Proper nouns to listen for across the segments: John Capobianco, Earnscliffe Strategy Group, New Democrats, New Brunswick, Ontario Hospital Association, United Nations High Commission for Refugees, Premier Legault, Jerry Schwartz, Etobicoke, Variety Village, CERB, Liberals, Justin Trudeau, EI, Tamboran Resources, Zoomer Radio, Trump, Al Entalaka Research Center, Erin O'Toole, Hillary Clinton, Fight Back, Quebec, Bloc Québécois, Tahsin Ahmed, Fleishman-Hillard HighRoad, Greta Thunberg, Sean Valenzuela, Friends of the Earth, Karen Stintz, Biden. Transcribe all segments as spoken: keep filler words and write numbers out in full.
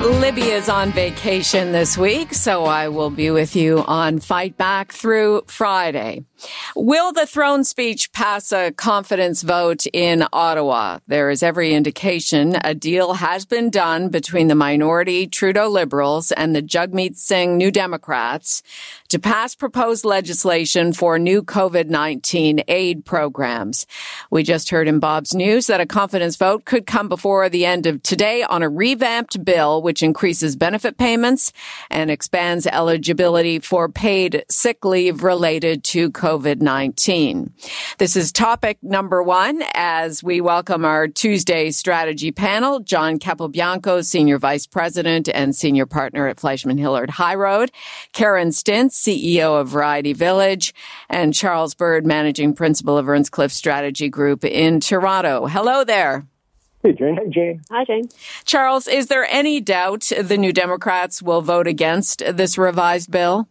Libby is on vacation this week, so I will be with you on Fight Back through Friday. Will the throne speech pass a confidence vote in Ottawa? There is every indication a deal has been done between the minority Trudeau Liberals and the Jagmeet Singh New Democrats to pass proposed legislation for new COVID nineteen aid programs. We just heard in Bob's News that a confidence vote could come before the end of today on a revamped bill which increases benefit payments and expands eligibility for paid sick leave related to COVID nineteen. This is topic number one as we welcome our Tuesday strategy panel, John Capobianco, Senior Vice President and Senior Partner at Fleishman-Hillard HighRoad, Karen Stintz, C E O of Variety Village, and Charles Bird, Managing Principal of Earnscliffe Strategy Group in Toronto. Hello there. Hey, Jane. Hey, Jane. Hi, Jane. Charles, is there any doubt the New Democrats will vote against this revised bill?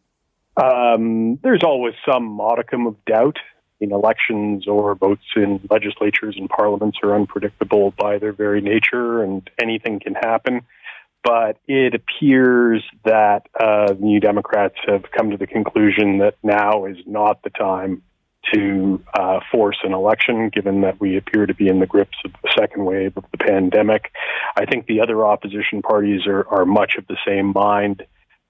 Um, there's always some modicum of doubt in elections, or votes in legislatures and parliaments are unpredictable by their very nature, and anything can happen. But it appears that uh, New Democrats have come to the conclusion that now is not the time to uh, force an election, given that we appear to be in the grips of the second wave of the pandemic. I think the other opposition parties are, are much of the same mind,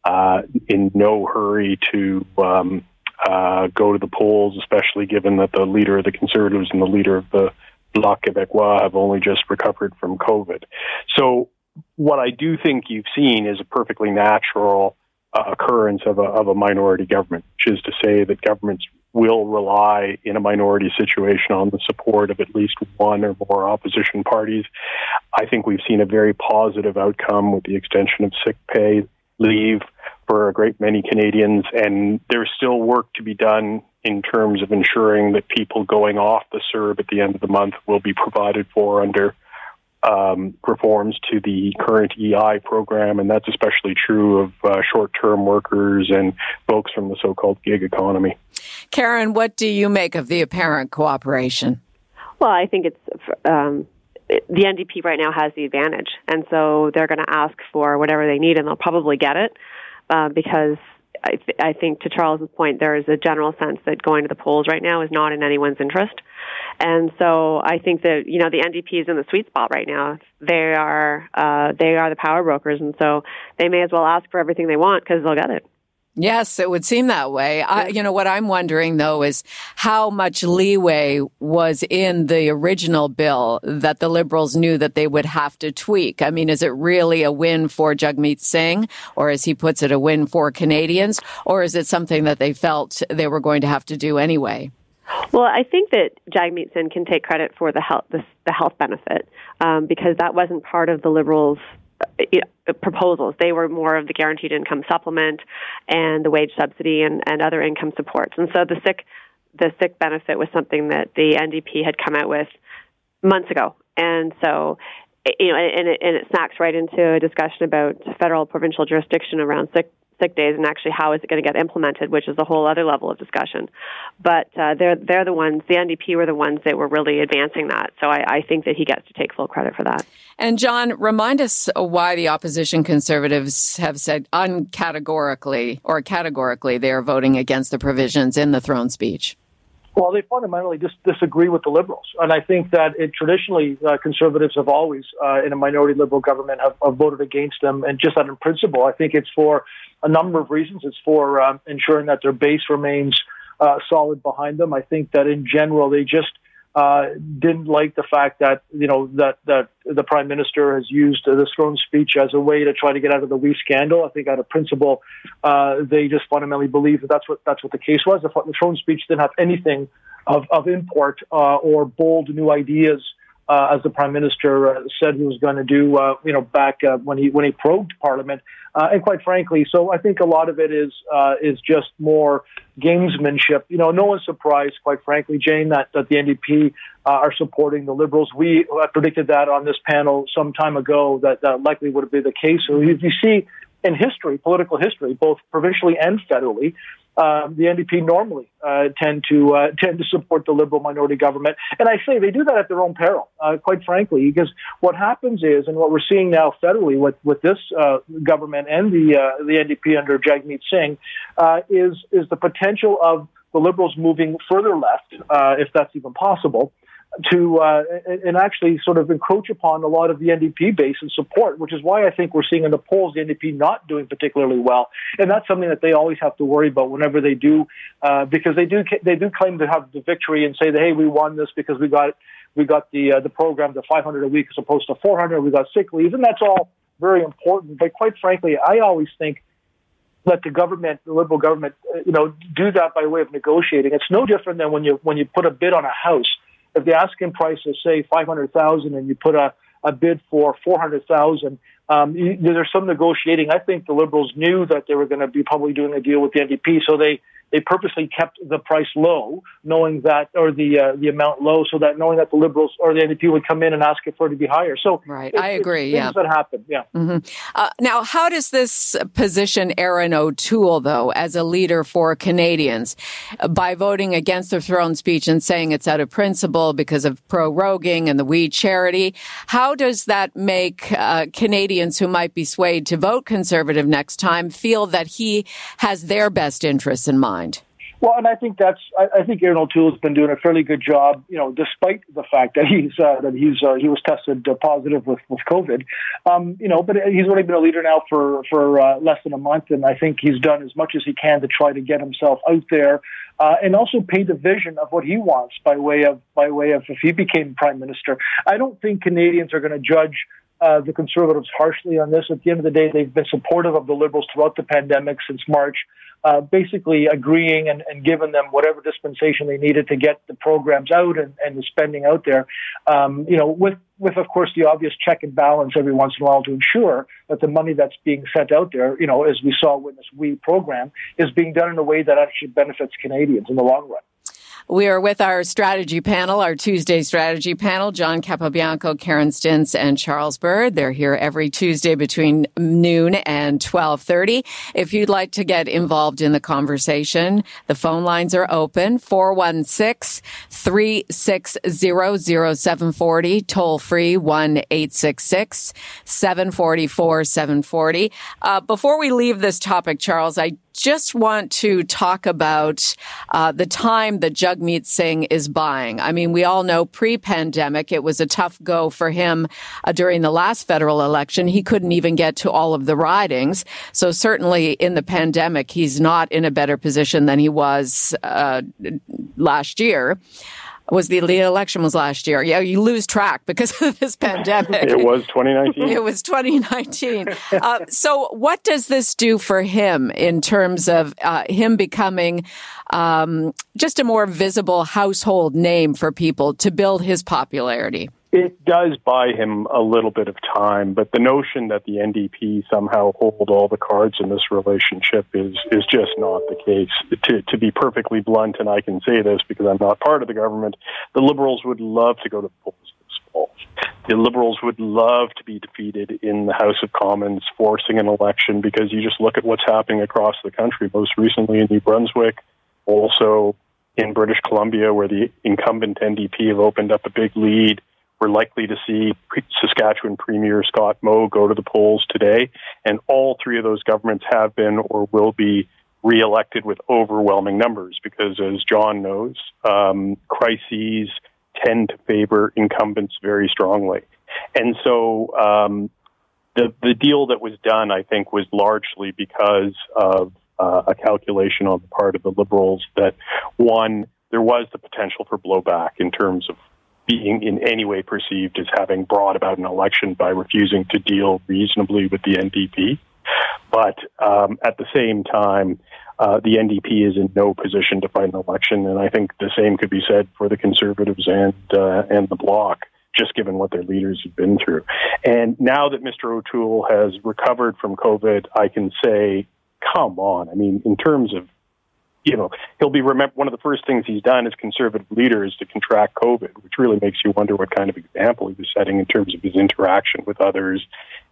uh, in no hurry to um, uh, go to the polls, especially given that the leader of the Conservatives and the leader of the Bloc Québécois have only just recovered from COVID. So what I do think you've seen is a perfectly natural uh, occurrence of a, of a minority government, which is to say that governments will rely in a minority situation on the support of at least one or more opposition parties. I think we've seen a very positive outcome with the extension of sick pay leave for a great many Canadians, and there's still work to be done in terms of ensuring that people going off the C E R B at the end of the month will be provided for under um, reforms to the current E I program, and that's especially true of uh, short-term workers and folks from the so-called gig economy. Karen, what do you make of the apparent cooperation? Well, I think it's um, the N D P right now has the advantage, and so they're going to ask for whatever they need, and they'll probably get it, uh, because I, th- I think, to Charles's point, there is a general sense that going to the polls right now is not in anyone's interest. And so I think that, you know, the N D P is in the sweet spot right now. They are uh, they are the power brokers, and so they may as well ask for everything they want because they'll get it. Yes, it would seem that way. I, you know, what I'm wondering, though, is how much leeway was in the original bill that the Liberals knew that they would have to tweak? I mean, is it really a win for Jagmeet Singh, or as he puts it, a win for Canadians, or is it something that they felt they were going to have to do anyway? Well, I think that Jagmeet Singh can take credit for the health, the, the health benefit, um, because that wasn't part of the Liberals' proposals. They were more of the guaranteed income supplement and the wage subsidy and, and other income supports. And so the sick the sick benefit was something that the N D P had come out with months ago. And so, you know, and it, and it smacks right into a discussion about federal provincial jurisdiction around sick sick days and actually how is it going to get implemented, which is a whole other level of discussion. But uh, they're they're the ones, the N D P were the ones that were really advancing that. So I, I think that he gets to take full credit for that. And John, remind us why the opposition Conservatives have said uncategorically or categorically they are voting against the provisions in the throne speech. Well, they fundamentally dis- disagree with the Liberals. And I think that it, traditionally, uh, Conservatives have always, uh, in a minority Liberal government, have, have voted against them. And just out of principle, I think it's for a number of reasons. It's for um, ensuring that their base remains uh, solid behind them. I think that in general, they just uh, didn't like the fact that, you know, that, that the Prime Minister has used uh, this throne speech as a way to try to get out of the WE scandal. I think out of principle, uh, they just fundamentally believe that that's what, that's what the case was. The, the throne speech didn't have anything of, of import uh, or bold new ideas uh, as the Prime Minister uh, said he was going to do, uh, you know, back uh, when he when he probed Parliament. Uh, and quite frankly, so I think a lot of it is uh, is just more gamesmanship. You know, no one's surprised, quite frankly, Jane, that, that the N D P uh, are supporting the Liberals. We uh, predicted that on this panel some time ago that that likely would be the case. So if you see in history, political history, both provincially and federally, uh, the N D P normally uh, tend to uh, tend to support the Liberal minority government. And I say they do that at their own peril, uh, quite frankly, because what happens is, and what we're seeing now federally with with this uh, government and the uh, the N D P under Jagmeet Singh, uh, is is the potential of the Liberals moving further left, uh, if that's even possible, to uh, and actually sort of encroach upon a lot of the N D P base and support, which is why I think we're seeing in the polls the N D P not doing particularly well. And that's something that they always have to worry about whenever they do, uh, because they do they do claim to have the victory and say that, hey, we won this because we got we got the uh, the program to five hundred a week as opposed to four hundred. We got sick leave, and that's all very important. But quite frankly, I always think let the government, the Liberal government, you know, do that by way of negotiating. It's no different than when you when you put a bid on a house. If the asking price is, say, five hundred thousand dollars and you put a, a bid for four hundred thousand dollars, um, you, there's some negotiating. I think the Liberals knew that they were going to be probably doing a deal with the N D P, so they, they purposely kept the price low, knowing that, or the uh, the amount low, so that knowing that the Liberals or the N D P would come in and ask it for it to be higher. So right, it, I agree. Things yeah, that happen. Yeah. Mm-hmm. Uh, now, how does this position Erin O'Toole, though, as a leader for Canadians, uh, by voting against the throne speech and saying it's out of principle because of proroguing and the WE charity? How does that make uh, Canadians who might be swayed to vote Conservative next time feel that he has their best interests in mind? Well, and I think that's I, I think Erin O'Toole has been doing a fairly good job, you know, despite the fact that he's uh, that he's uh, he was tested uh, positive with with COVID, um, you know. But he's only been a leader now for for uh, less than a month, and I think he's done as much as he can to try to get himself out there. Uh, and also paint a vision of what he wants by way of by way of if he became Prime Minister. I don't think Canadians are going to judge Uh, the Conservatives harshly on this. At the end of the day, they've been supportive of the Liberals throughout the pandemic since March, uh, basically agreeing and, and giving them whatever dispensation they needed to get the programs out and, and the spending out there, um, you know, with, with, of course, the obvious check and balance every once in a while to ensure that the money that's being sent out there, you know, as we saw with this WE program, is being done in a way that actually benefits Canadians in the long run. We are with our strategy panel, our Tuesday strategy panel, John Capobianco, Karen Stintz, and Charles Bird. They're here every Tuesday between noon and twelve thirty. If you'd like to get involved in the conversation, the phone lines are open, four one six, three six zero, zero seven four zero, toll free one eight six six, seven four four, seven four zero. Uh, before we leave this topic, Charles, I just want to talk about uh, the time that Jagmeet Singh is buying. I mean, we all know pre-pandemic, it was a tough go for him uh, during the last federal election. He couldn't even get to all of the ridings. So certainly in the pandemic, he's not in a better position than he was uh, last year. Was the election was last year. Yeah, you lose track because of this pandemic. It was twenty nineteen. It was twenty nineteen. uh, so what does this do for him in terms of uh, him becoming um, just a more visible household name for people to build his popularity? It does buy him a little bit of time, but the notion that the N D P somehow hold all the cards in this relationship is, is just not the case. To, to be perfectly blunt, and I can say this because I'm not part of the government, the Liberals would love to go to the polls this fall. The Liberals would love to be defeated in the House of Commons, forcing an election, because you just look at what's happening across the country, most recently in New Brunswick, also in British Columbia, where the incumbent N D P have opened up a big lead. We're likely to see Saskatchewan Premier Scott Moe go to the polls today, and all three of those governments have been or will be reelected with overwhelming numbers because, as John knows, um, crises tend to favor incumbents very strongly. And so um, the, the deal that was done, I think, was largely because of uh, a calculation on the part of the Liberals that, one, there was the potential for blowback in terms of being in any way perceived as having brought about an election by refusing to deal reasonably with the N D P. But um, at the same time, uh, the N D P is in no position to fight an election, and I think the same could be said for the Conservatives and uh, and the Bloc. just given what their leaders have been through. And now that Mister O'Toole has recovered from COVID, I can say, come on. I mean, in terms of, you know, he'll be remember. One of the first things he's done as conservative leader is to contract COVID, which really makes you wonder what kind of example he was setting in terms of his interaction with others.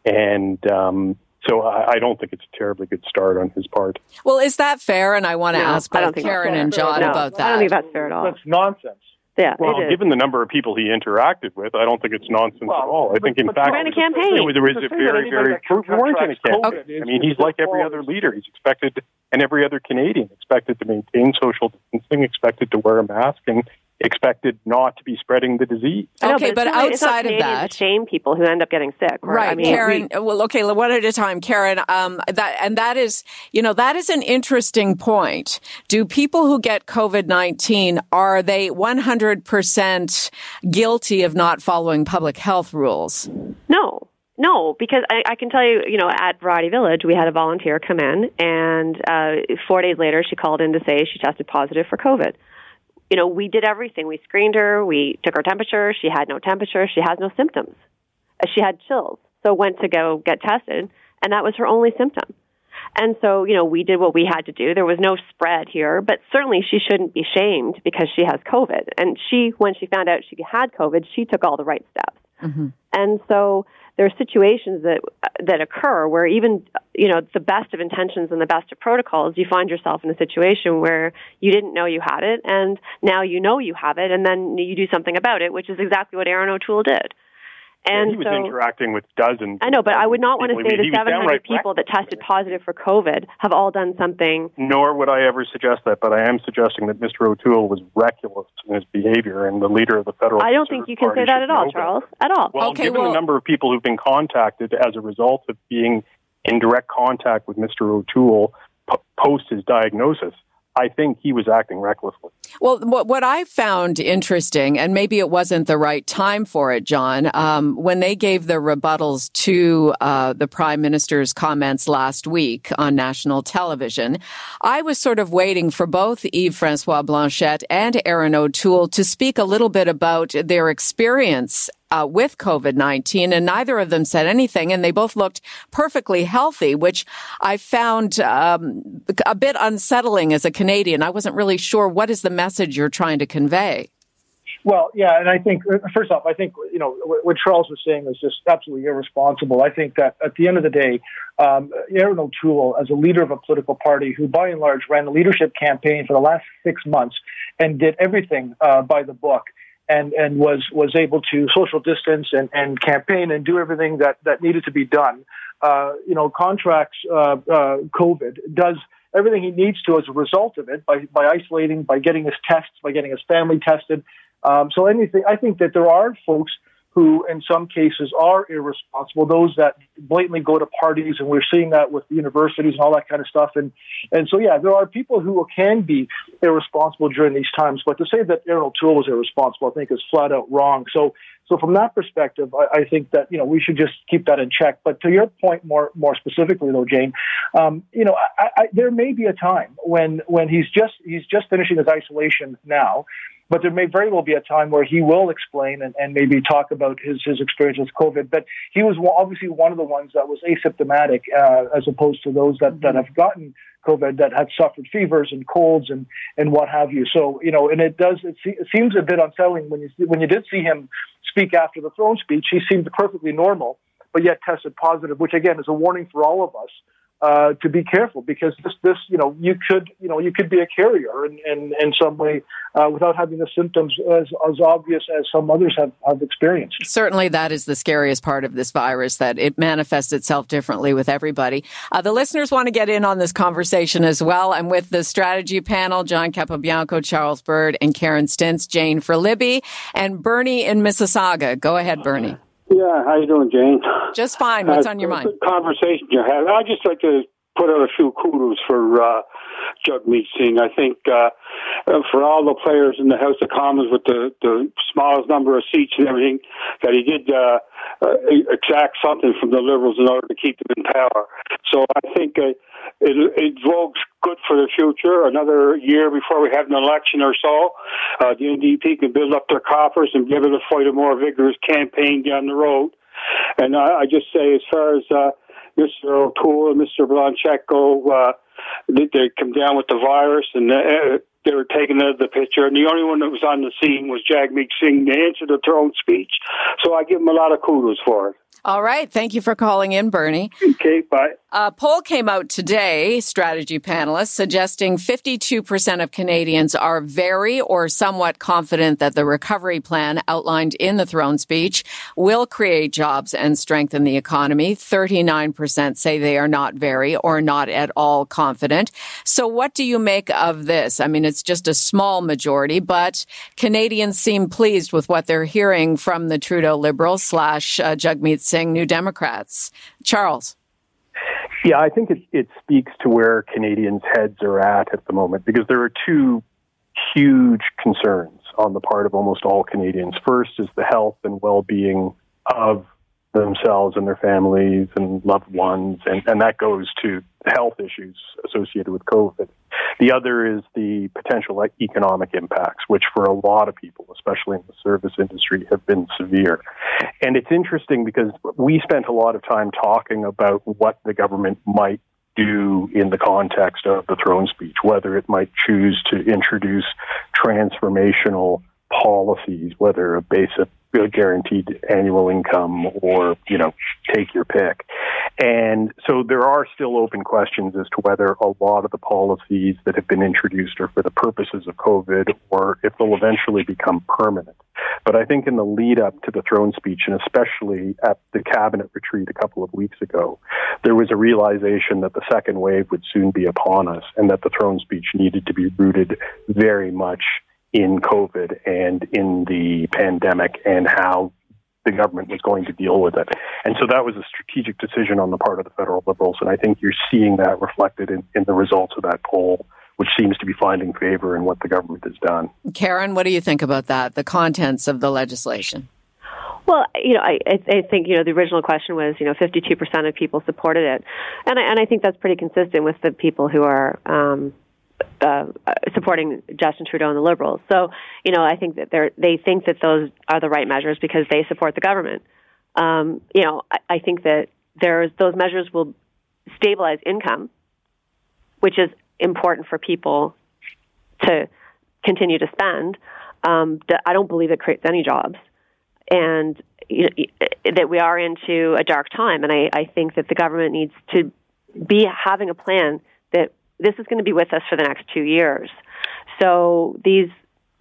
And um, so I, I don't think it's a terribly good start on his part. Well, is that fair? And I want to no, ask both Karen and John no, about that. I don't think that's fair at all. That's nonsense. Yeah, well, given the number of people he interacted with, I don't think it's nonsense well, at all. I but, think, in but fact, it was, it was, it was a very, very fruitful campaign. Okay. I mean, he's like every other leader. He's expected, and every other Canadian, expected to maintain social distancing, expected to wear a mask, and expected not to be spreading the disease. Okay, know, but, but really, outside of that, shame people who end up getting sick. Right, right. I mean, Karen. We, well, okay, one at a time, Karen. Um, that and that is, you know, that is an interesting point. Do people who get COVID nineteen, are they one hundred percent guilty of not following public health rules? No. No, because I, I can tell you, you know, at Variety Village, we had a volunteer come in, and uh, four days later, she called in to say she tested positive for COVID. You know, we did everything. We screened her. We took her temperature. She had no temperature. She has no symptoms. She had chills, so went to go get tested, and that was her only symptom. And so, you know, we did what we had to do. There was no spread here, but certainly she shouldn't be shamed because she has COVID. And she, when she found out she had COVID, she took all the right steps. Mm-hmm. And so there are situations that that occur where even, you know, the best of intentions and the best of protocols, you find yourself in a situation where you didn't know you had it, and now you know you have it, and then you do something about it, which is exactly what Erin O'Toole did. And yeah, he was so, interacting with dozens. I know, but I would not want to say the seven hundred people that tested positive for COVID have all done something. Nor would I ever suggest that, but I am suggesting that Mister O'Toole was reckless in his behavior and the leader of the federal. I don't think you can say that at all, Charles. At all. Well, okay, given well, the number of people who've been contacted as a result of being in direct contact with Mister O'Toole p- post his diagnosis, I think he was acting recklessly. Well, what I found interesting, and maybe it wasn't the right time for it, John, um, when they gave their rebuttals to uh, the Prime Minister's comments last week on national television, I was sort of waiting for both Yves-François Blanchet and Erin O'Toole to speak a little bit about their experience Uh, with COVID nineteen, and neither of them said anything, and they both looked perfectly healthy, which I found um, a bit unsettling as a Canadian. I wasn't really sure what is the message you're trying to convey. Well, yeah, and I think, first off, I think, you know, what Charles was saying was just absolutely irresponsible. I think that at the end of the day, um, Erin O'Toole, as a leader of a political party who by and large ran a leadership campaign for the last six months and did everything uh, by the book, and and was, was able to social distance and, and campaign and do everything that, that needed to be done. Uh, you know, contracts uh, uh, COVID, does everything he needs to as a result of it by, by isolating, by getting his tests, by getting his family tested. Um, so anything, I think that there are folks who in some cases are irresponsible, those that blatantly go to parties, and we're seeing that with the universities and all that kind of stuff. And and so, yeah, there are people who can be irresponsible during these times, but to say that Erin O'Toole was irresponsible, I think is flat out wrong. So so from that perspective, I, I think that, you know, we should just keep that in check. But to your point more more specifically, though, Jane, um, you know, I, I, there may be a time when when he's just he's just finishing his isolation now, but there may very well be a time where he will explain and, and maybe talk about his, his experience with COVID. But he was obviously one of the ones that was asymptomatic, uh, as opposed to those that, that have gotten COVID, that have suffered fevers and colds and, and what have you. So, you know, and it does, it, se- it seems a bit unsettling when you, when you did see him speak after the throne speech. He seemed perfectly normal, but yet tested positive, which again is a warning for all of us. Uh, to be careful, because this, this, you know, you could, you know, you could be a carrier in, in, in some way uh, without having the symptoms as, as obvious as some others have, have experienced. Certainly that is the scariest part of this virus, that it manifests itself differently with everybody. Uh, the listeners want to get in on this conversation as well. I'm with the strategy panel, John Capobianco, Charles Bird, and Karen Stintz, Jane for Libby, and Bernie in Mississauga. Go ahead, Bernie. Yeah, how you doing, Jane? Just fine. What's uh, on your mind? Good conversation you had. I'd just like to put out a few kudos for uh, Jagmeet Singh. I think uh, for all the players in the House of Commons with the, the smallest number of seats and everything, that he did uh, uh, exact something from the Liberals in order to keep them in power. So I think uh, it, it evokes good for the future. Another year before we have an election or so, uh, the N D P can build up their coffers and be able to fight a more vigorous campaign down the road. And I, I just say, as far as uh, Mister O'Toole and Mister Blanchett go, uh, they, they come down with the virus and uh, they were taken out of the picture. And the only one that was on the scene was Jagmeet Singh to answer the throne speech. So I give him a lot of kudos for it. All right. Thank you for calling in, Bernie. Okay, bye. A poll came out today, strategy panelists, suggesting fifty-two percent of Canadians are very or somewhat confident that the recovery plan outlined in the throne speech will create jobs and strengthen the economy. thirty-nine percent say they are not very or not at all confident. So what do you make of this? I mean, it's just a small majority, but Canadians seem pleased with what they're hearing from the Trudeau Liberals slash uh, Jagmeet Singh New Democrats. Charles. Yeah, I think it, it speaks to where Canadians' heads are at at the moment, because there are two huge concerns on the part of almost all Canadians. First is the health and well-being of themselves and their families and loved ones, and, and that goes to health issues associated with COVID. The other is the potential economic impacts, which for a lot of people, especially in the service industry, have been severe. And it's interesting because we spent a lot of time talking about what the government might do in the context of the throne speech, whether it might choose to introduce transformational policies, whether a basic guaranteed annual income or, you know, take your pick. And so there are still open questions as to whether a lot of the policies that have been introduced are for the purposes of COVID or if they'll eventually become permanent. But I think in the lead up to the throne speech, and especially at the cabinet retreat a couple of weeks ago, there was a realization that the second wave would soon be upon us and that the throne speech needed to be rooted very much in COVID and in the pandemic and how the government was going to deal with it. And so that was a strategic decision on the part of the federal Liberals. And I think you're seeing that reflected in, in the results of that poll, which seems to be finding favor in what the government has done. Karen, what do you think about that, the contents of the legislation? Well, you know, I, I think, you know, the original question was, you know, fifty-two percent of people supported it. And I, and I think that's pretty consistent with the people who are um Uh, supporting Justin Trudeau and the Liberals. So, you know, I think that they're, they think that those are the right measures because they support the government. Um, you know, I, I think that there's, those measures will stabilize income, which is important for people to continue to spend. Um, I don't believe it creates any jobs. And you know, that we are into a dark time. And I, I think that the government needs to be having a plan that this is going to be with us for the next two years. So these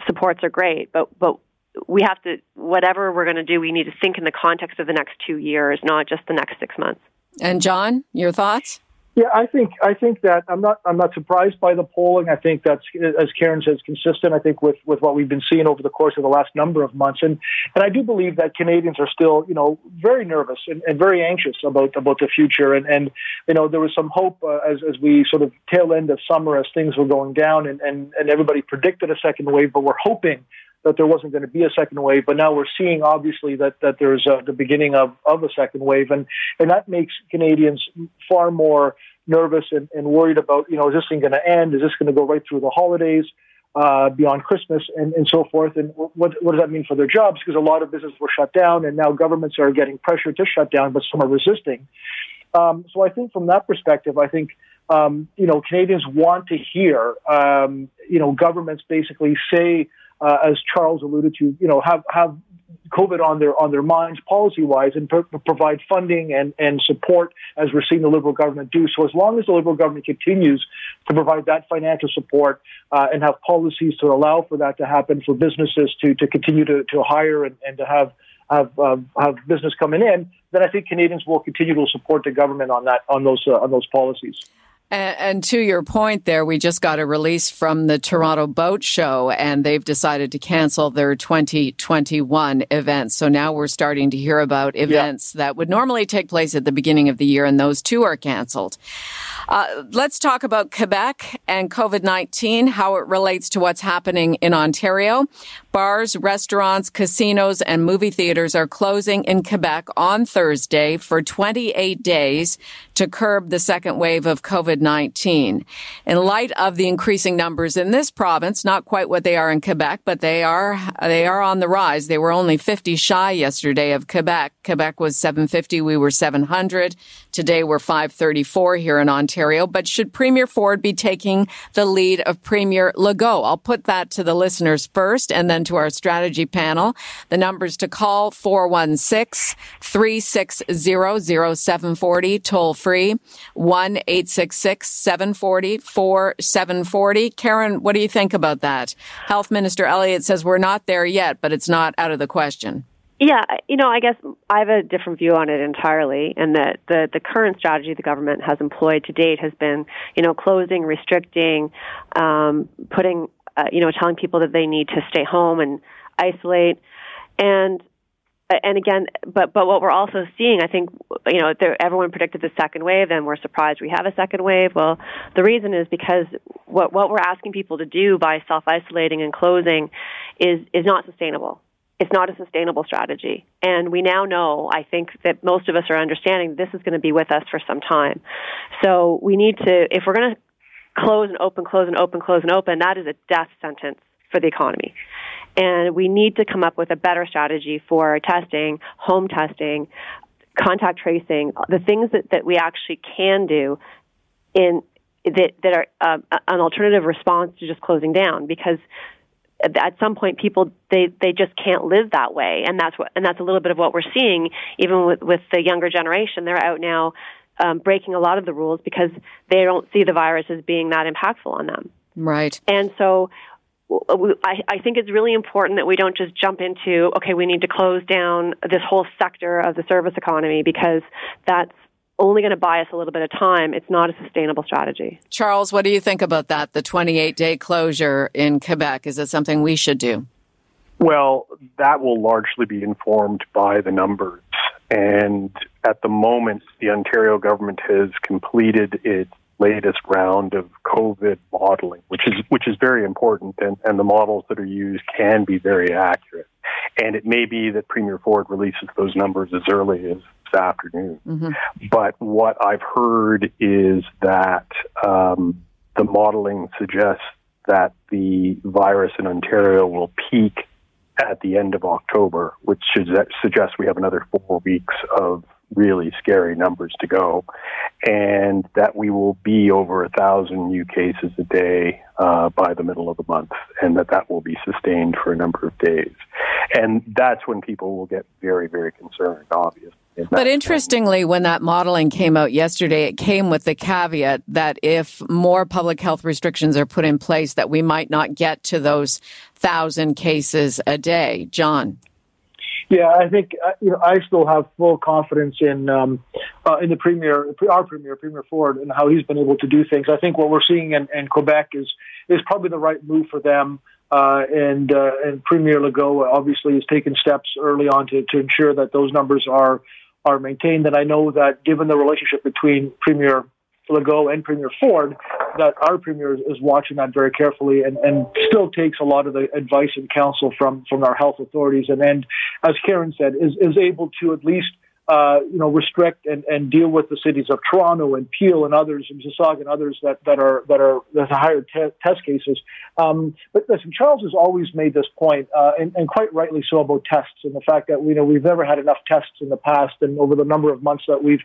supports are great, but but we have to, whatever we're going to do, we need to think in the context of the next two years, not just the next six months. And John, your thoughts? Yeah, I think I think that I'm not I'm not surprised by the polling. I think that's, as Karen says, consistent, I think, with, with what we've been seeing over the course of the last number of months. And and I do believe that Canadians are still, you know, very nervous and, and very anxious about about the future. And, and you know, there was some hope uh, as, as we sort of tail end of summer as things were going down and, and, and everybody predicted a second wave, but we're hoping that there wasn't going to be a second wave, but now we're seeing obviously that that there's uh, the beginning of, of a second wave, and, and that makes Canadians far more nervous and, and worried about, you know, is this thing going to end? Is this going to go right through the holidays, uh, beyond Christmas, and, and so forth? And what what does that mean for their jobs? Because a lot of businesses were shut down, and now governments are getting pressure to shut down, but some are resisting. Um, so I think from that perspective, I think. Um, you know, Canadians want to hear, um, you know, governments basically say, uh, as Charles alluded to, you know, have, have COVID on their on their minds policy-wise and pro- provide funding and, and support as we're seeing the Liberal government do. So as long as the Liberal government continues to provide that financial support uh, and have policies to allow for that to happen, for businesses to, to continue to, to hire and, and to have Have, uh, have business coming in, then I think Canadians will continue to support the government on that on those uh, on those policies. And, and to your point there, we just got a release from the Toronto Boat Show, and they've decided to cancel their twenty twenty-one events. So now we're starting to hear about events yeah. that would normally take place at the beginning of the year, and those too are canceled. Uh, let's talk about Quebec and COVID nineteen, how it relates to what's happening in Ontario. Bars, restaurants, casinos, and movie theaters are closing in Quebec on Thursday for twenty-eight days to curb the second wave of COVID nineteen. In light of the increasing numbers in this province, not quite what they are in Quebec, but they are, they are on the rise. They were only fifty shy yesterday of Quebec. Quebec was seven fifty. We were seven hundred. Today we're five thirty-four here in Ontario. But should Premier Ford be taking the lead of Premier Legault? I'll put that to the listeners first and then to our strategy panel. The numbers to call, four one six, three six zero, zero seven four zero, toll free, one eight six six, seven four zero, four seven four zero. Karen, what do you think about that? Health Minister Elliott says we're not there yet, but it's not out of the question. Yeah, you know, I guess I have a different view on it entirely, and that the, the current strategy the government has employed to date has been, you know, closing, restricting, um, putting, uh, you know, telling people that they need to stay home and isolate. And, and again, but, but what we're also seeing, I think, you know, there, everyone predicted the second wave, and we're surprised we have a second wave. Well, the reason is because what, what we're asking people to do by self-isolating and closing is, is not sustainable. It's not a sustainable strategy. And we now know, I think, that most of us are understanding this is going to be with us for some time. So we need to, if we're going to close and open, close and open, close and open, that is a death sentence for the economy. And we need to come up with a better strategy for testing, home testing, contact tracing, the things that, that we actually can do in that, that are uh, an alternative response to just closing down, because at some point, people they, they just can't live that way, and that's what and that's a little bit of what we're seeing. Even with, with the younger generation, they're out now um, breaking a lot of the rules because they don't see the virus as being that impactful on them. Right. And so, we, I, I think it's really important that we don't just jump into, okay, we need to close down this whole sector of the service economy, because that's only going to buy us a little bit of time. It's not a sustainable strategy. Charles, what do you think about that, the twenty-eight day closure in Quebec? Is it something we should do? Well, that will largely be informed by the numbers. And at the moment, the Ontario government has completed its latest round of COVID modeling, which is which is very important, and, and the models that are used can be very accurate. And it may be that Premier Ford releases those numbers as early as this afternoon. Mm-hmm. But what I've heard is that um, the modeling suggests that the virus in Ontario will peak at the end of October, which suggests we have another four weeks of really scary numbers to go, and that we will be over a thousand new cases a day uh, by the middle of the month, and that that will be sustained for a number of days. And that's when people will get very, very concerned, obviously. But interestingly, when that modeling came out yesterday, it came with the caveat that if more public health restrictions are put in place, that we might not get to those thousand cases a day. John? Yeah, I think you know, I still have full confidence in um, uh, in the premier, our premier, Premier Ford, and how he's been able to do things. I think what we're seeing in, in Quebec is is probably the right move for them. Uh, and uh, and Premier Legault obviously has taken steps early on to, to ensure that those numbers are are maintained. And I know that given the relationship between Premier Legault and Premier Ford, that our Premier is watching that very carefully and, and still takes a lot of the advice and counsel from, from our health authorities. And, and as Karen said, is, is able to at least uh, you know, restrict and, and deal with the cities of Toronto and Peel and others, and Mississauga and others that, that are that are that are higher te- test cases. Um, but listen, Charles has always made this point, uh, and, and quite rightly so, about tests and the fact that you know we've never had enough tests in the past, and over the number of months that we've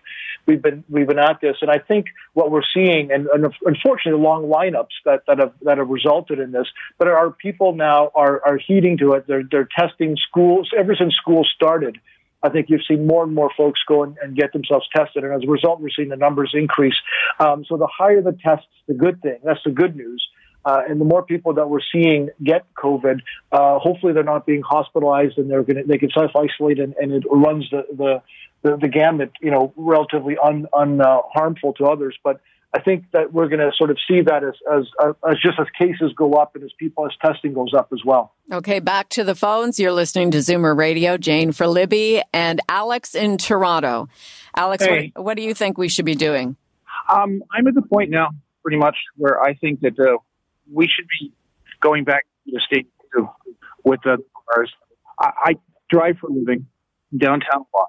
we've been we've been at this. And I think what we're seeing, and, and unfortunately, the long lineups that, that have that have resulted in this. But our people now are are heeding to it. They're they're testing schools ever since school started. I think you've seen more and more folks go and, and get themselves tested. And as a result, we're seeing the numbers increase. Um, so the higher the tests, the good thing. That's the good news. Uh, and the more people that we're seeing get COVID, uh, hopefully they're not being hospitalized and they're gonna, they can self-isolate and, and it runs the, the, the, the gamut, you know, relatively un, un, uh, harmful to others. But I think that we're going to sort of see that as as, as just as cases go up and as people, as testing goes up as well. Okay, back to the phones. You're listening to Zoomer Radio. Jane for Libby and Alex in Toronto. Alex, hey. what, what do you think we should be doing? Um, I'm at the point now, pretty much, where I think that uh, we should be going back to stage two. with the cars. I, I drive for a living downtown Ottawa,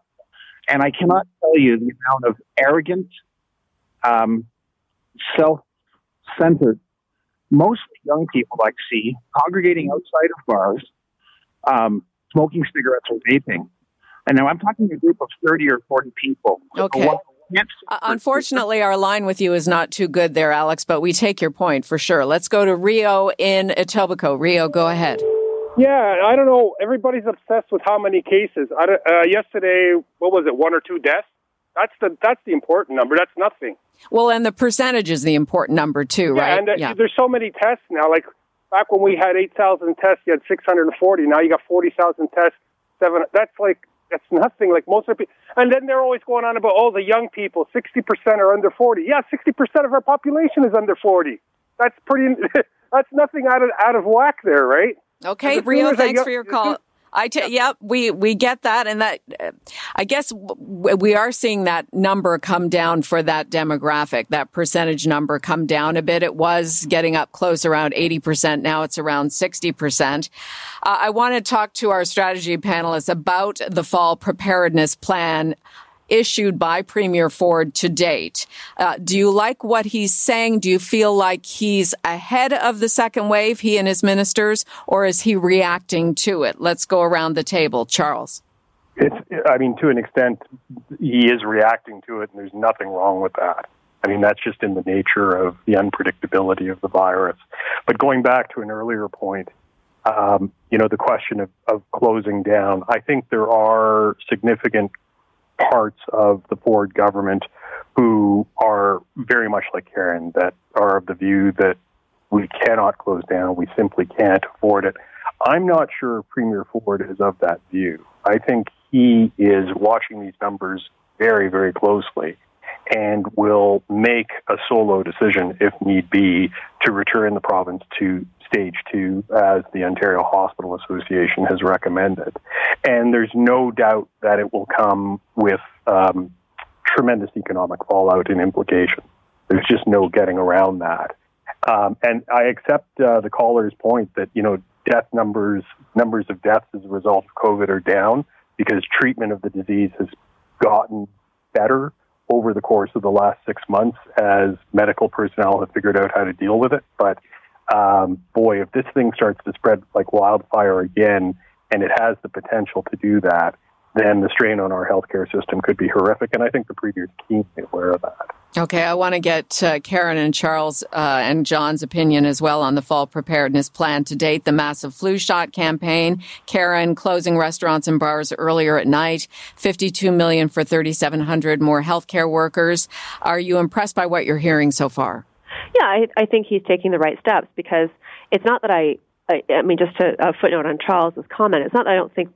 and I cannot tell you the amount of arrogant, um, self-centered, mostly young people I see congregating outside of bars, um, smoking cigarettes or vaping. And now I'm talking to a group of thirty or forty people. Okay. Uh, unfortunately, our line with you is not too good there, Alex, but we take your point for sure. Let's go to Rio in Etobicoke. Rio, go ahead. Yeah, I don't know. Everybody's obsessed with how many cases. I don't, uh, yesterday, what was it, one or two deaths? That's the that's the important number. That's nothing. Well, and the percentage is the important number too, yeah, right? And uh, yeah, there's so many tests now. Like back when we had eight thousand tests, you had six hundred forty. Now you got forty thousand tests. Seven. That's like that's nothing. Like most of the people, and then they're always going on about all oh, the young people. sixty percent are under forty. Yeah, sixty percent of our population is under forty. That's pretty. That's nothing out of out of whack there, right? Okay, Rio, thanks young, for your call. I t- yep, we, we get that. And that, uh, I guess w- we are seeing that number come down for that demographic, that percentage number come down a bit. It was getting up close around eighty percent. Now it's around sixty percent. Uh, I want to talk to our strategy panelists about the fall preparedness plan issued by Premier Ford to date. Uh, do you like what he's saying? Do you feel like he's ahead of the second wave, he and his ministers, or is he reacting to it? Let's go around the table. Charles. It's, I mean, to an extent, he is reacting to it, and there's nothing wrong with that. I mean, that's just in the nature of the unpredictability of the virus. But going back to an earlier point, um, you know, the question of, of closing down, I think there are significant parts of the Ford government who are very much like Karen, that are of the view that we cannot close down, we simply can't afford it. I'm not sure Premier Ford is of that view. I think he is watching these numbers very, very closely and will make a solo decision, if need be, to return the province to stage two, as the Ontario Hospital Association has recommended. And there's no doubt that it will come with um, tremendous economic fallout and implication. There's just no getting around that. Um, and I accept uh, the caller's point that, you know, death numbers, numbers of deaths as a result of COVID are down because treatment of the disease has gotten better over the course of the last six months as medical personnel have figured out how to deal with it. But um, boy, if this thing starts to spread like wildfire again, and it has the potential to do that, then the strain on our healthcare system could be horrific. And I think the Premier's keenly aware of that. Okay, I want to get uh, Karen and Charles uh, and John's opinion as well on the fall preparedness plan to date, the massive flu shot campaign. Karen, closing restaurants and bars earlier at night, fifty-two million dollars for three thousand seven hundred more healthcare workers. Are you impressed by what you're hearing so far? Yeah, I, I think he's taking the right steps because it's not that I... I, I mean, just to, a footnote on Charles's comment, it's not that I don't think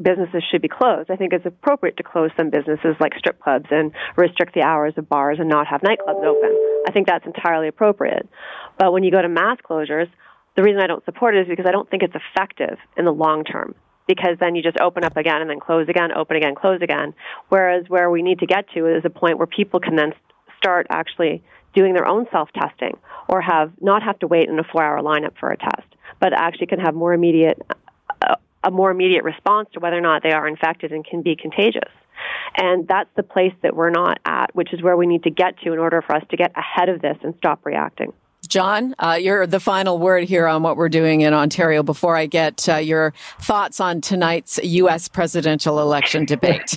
businesses should be closed. I think it's appropriate to close some businesses like strip clubs and restrict the hours of bars and not have nightclubs open. I think that's entirely appropriate. But when you go to mass closures, the reason I don't support it is because I don't think it's effective in the long term, because then you just open up again and then close again, open again, close again. Whereas where we need to get to is a point where people can then start actually doing their own self-testing or have not have to wait in a four-hour lineup for a test, but actually can have more immediate, uh, a more immediate response to whether or not they are infected and can be contagious. And that's the place that we're not at, which is where we need to get to in order for us to get ahead of this and stop reacting. John, uh, you're the final word here on what we're doing in Ontario before I get uh, your thoughts on tonight's U S presidential election debate.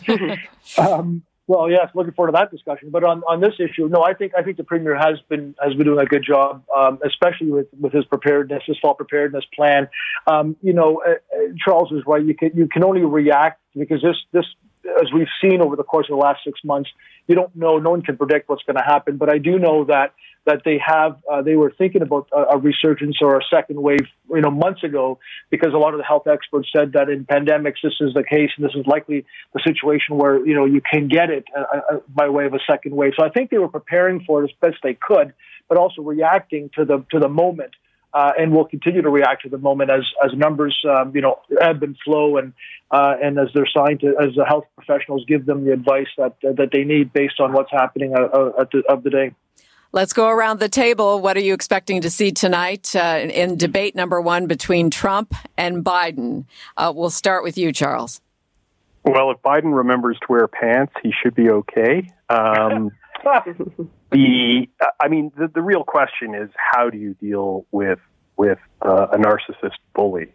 um, Well, yes, looking forward to that discussion. But on, on this issue, no, I think I think the Premier has been has been doing a good job, um, especially with, with his preparedness, his fall preparedness plan. Um, you know, uh, Charles is right. You can you can only react because this this as we've seen over the course of the last six months, you don't know. No one can predict what's going to happen. But I do know that that they have uh, they were thinking about a, a resurgence or a second wave, you know, months ago, because a lot of the health experts said that in pandemics this is the case and this is likely the situation where, you know, you can get it uh, by way of a second wave. So I think they were preparing for it as best they could, but also reacting to the to the moment. Uh, and we'll continue to react to the moment as as numbers, um, you know, ebb and flow, and uh, and as they're signed to, as the health professionals give them the advice that uh, that they need based on what's happening uh, uh, at the, of the day. Let's go around the table. What are you expecting to see tonight uh, in, in debate number one between Trump and Biden? Uh, we'll start with you, Charles. Well, if Biden remembers to wear pants, he should be okay. Um, the, I mean, the, the real question is, how do you deal with with uh, a narcissist bully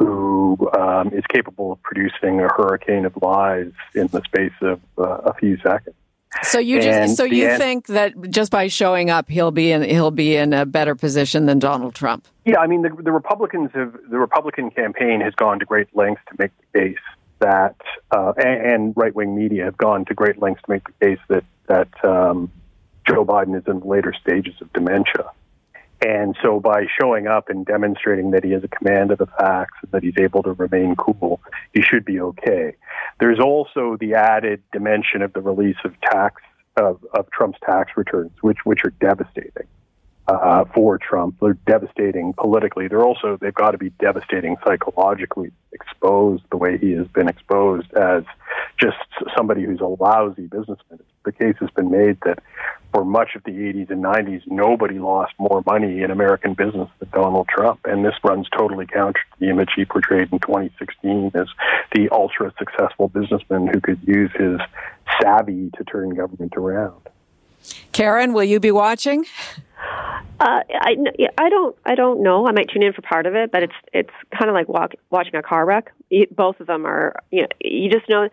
who um, is capable of producing a hurricane of lies in the space of uh, a few seconds? So you just and so you end, think that just by showing up, he'll be in he'll be in a better position than Donald Trump? Yeah, I mean, the, the Republicans have the Republican campaign has gone to great lengths to make the case that uh, and, and right-wing media have gone to great lengths to make the case that that um, Joe Biden is in the later stages of dementia. And so by showing up and demonstrating that he has a command of the facts and that he's able to remain cool, he should be okay. There's also the added dimension of the release of tax of, of Trump's tax returns, which which are devastating uh, for Trump. They're devastating politically. They're also they've got to be devastating psychologically, exposed the way he has been exposed as just somebody who's a lousy businessman. The case has been made that for much of the eighties and nineties, nobody lost more money in American business than Donald Trump. And this runs totally counter to the image he portrayed in twenty sixteen as the ultra-successful businessman who could use his savvy to turn government around. Karen, will you be watching? Uh, I, I don't. I don't know. I might tune in for part of it, but it's it's kind of like walk, watching a car wreck. Both of them are. You know, you just know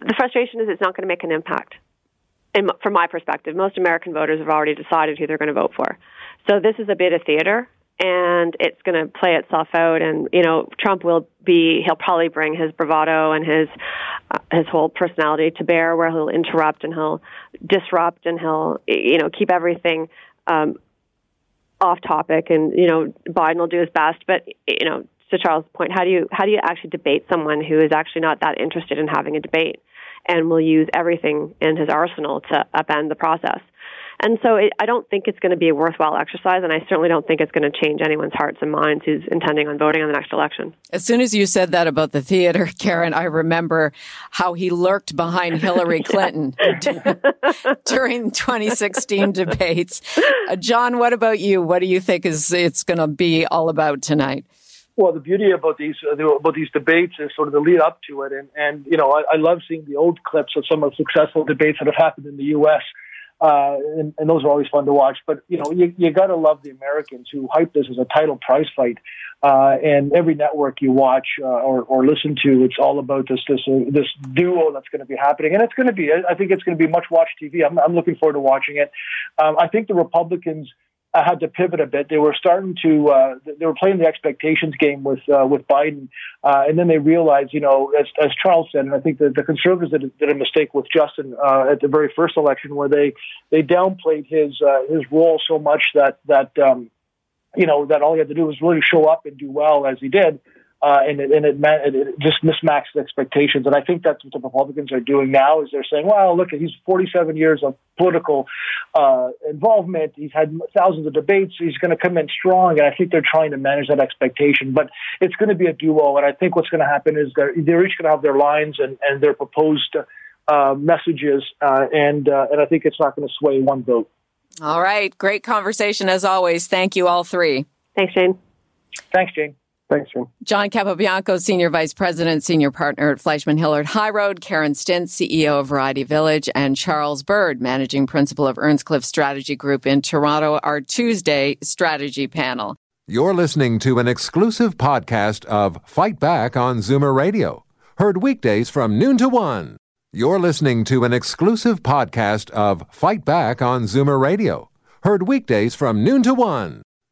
the frustration is it's not going to make an impact. And from my perspective, most American voters have already decided who they're going to vote for. So this is a bit of theater, and it's going to play itself out. And you know, Trump will be. He'll probably bring his bravado and his uh, his whole personality to bear, where he'll interrupt and he'll disrupt and he'll you know keep everything. Um, off topic, and you know Biden will do his best, but you know to Charles' point, how do you how do you actually debate someone who is actually not that interested in having a debate and will use everything in his arsenal to upend the process? And so it, I don't think it's going to be a worthwhile exercise, and I certainly don't think it's going to change anyone's hearts and minds who's intending on voting in the next election. As soon as you said that about the theater, Karen, I remember how he lurked behind Hillary Clinton during twenty sixteen debates. Uh, John, what about you? What do you think is it's going to be all about tonight? Well, the beauty about these about these debates is sort of the lead up to it, and, and you know I, I love seeing the old clips of some of the successful debates that have happened in the U S Uh, and, and those are always fun to watch. But, you know, you, you got to love the Americans who hype this as a title prize fight. Uh, and every network you watch uh, or, or listen to, it's all about this this uh, this duo that's going to be happening. And it's going to be, I think it's going to be much watched T V. I'm, I'm looking forward to watching it. Um, I think the Republicans uh, had to pivot a bit. They were starting to, uh, they were playing the expectations game with uh, with Biden. Uh, and then they realized, you know, as, as Charles said, and I think that the conservatives did, did a mistake with Justin uh, at the very first election, where they, they downplayed his uh, his role so much that that um, you know that all he had to do was really show up and do well as he did, uh, and it, and it, it just mismatched expectations. And I think that's what the Republicans are doing now is they're saying, well, look, he's forty-seven years of political uh, involvement. He's had thousands of debates. He's going to come in strong, and I think they're trying to manage that expectation. But it's going to be a duo, and I think what's going to happen is they're, they're each going to have their lines and, and their proposed uh, messages, uh, and uh, and I think it's not going to sway one vote. All right. Great conversation, as always. Thank you, all three. Thanks, Jane. Thanks, Jane. Thanks, Jim. John Capobianco, Senior Vice President, Senior Partner at Fleishman-Hillard HighRoad, Karen Stintz, C E O of Variety Village, and Charles Bird, Managing Principal of Earnscliffe Strategy Group in Toronto, our Tuesday strategy panel. You're listening to an exclusive podcast of Fight Back on Zoomer Radio, heard weekdays from noon to one. You're listening to an exclusive podcast of Fight Back on Zoomer Radio, heard weekdays from noon to one.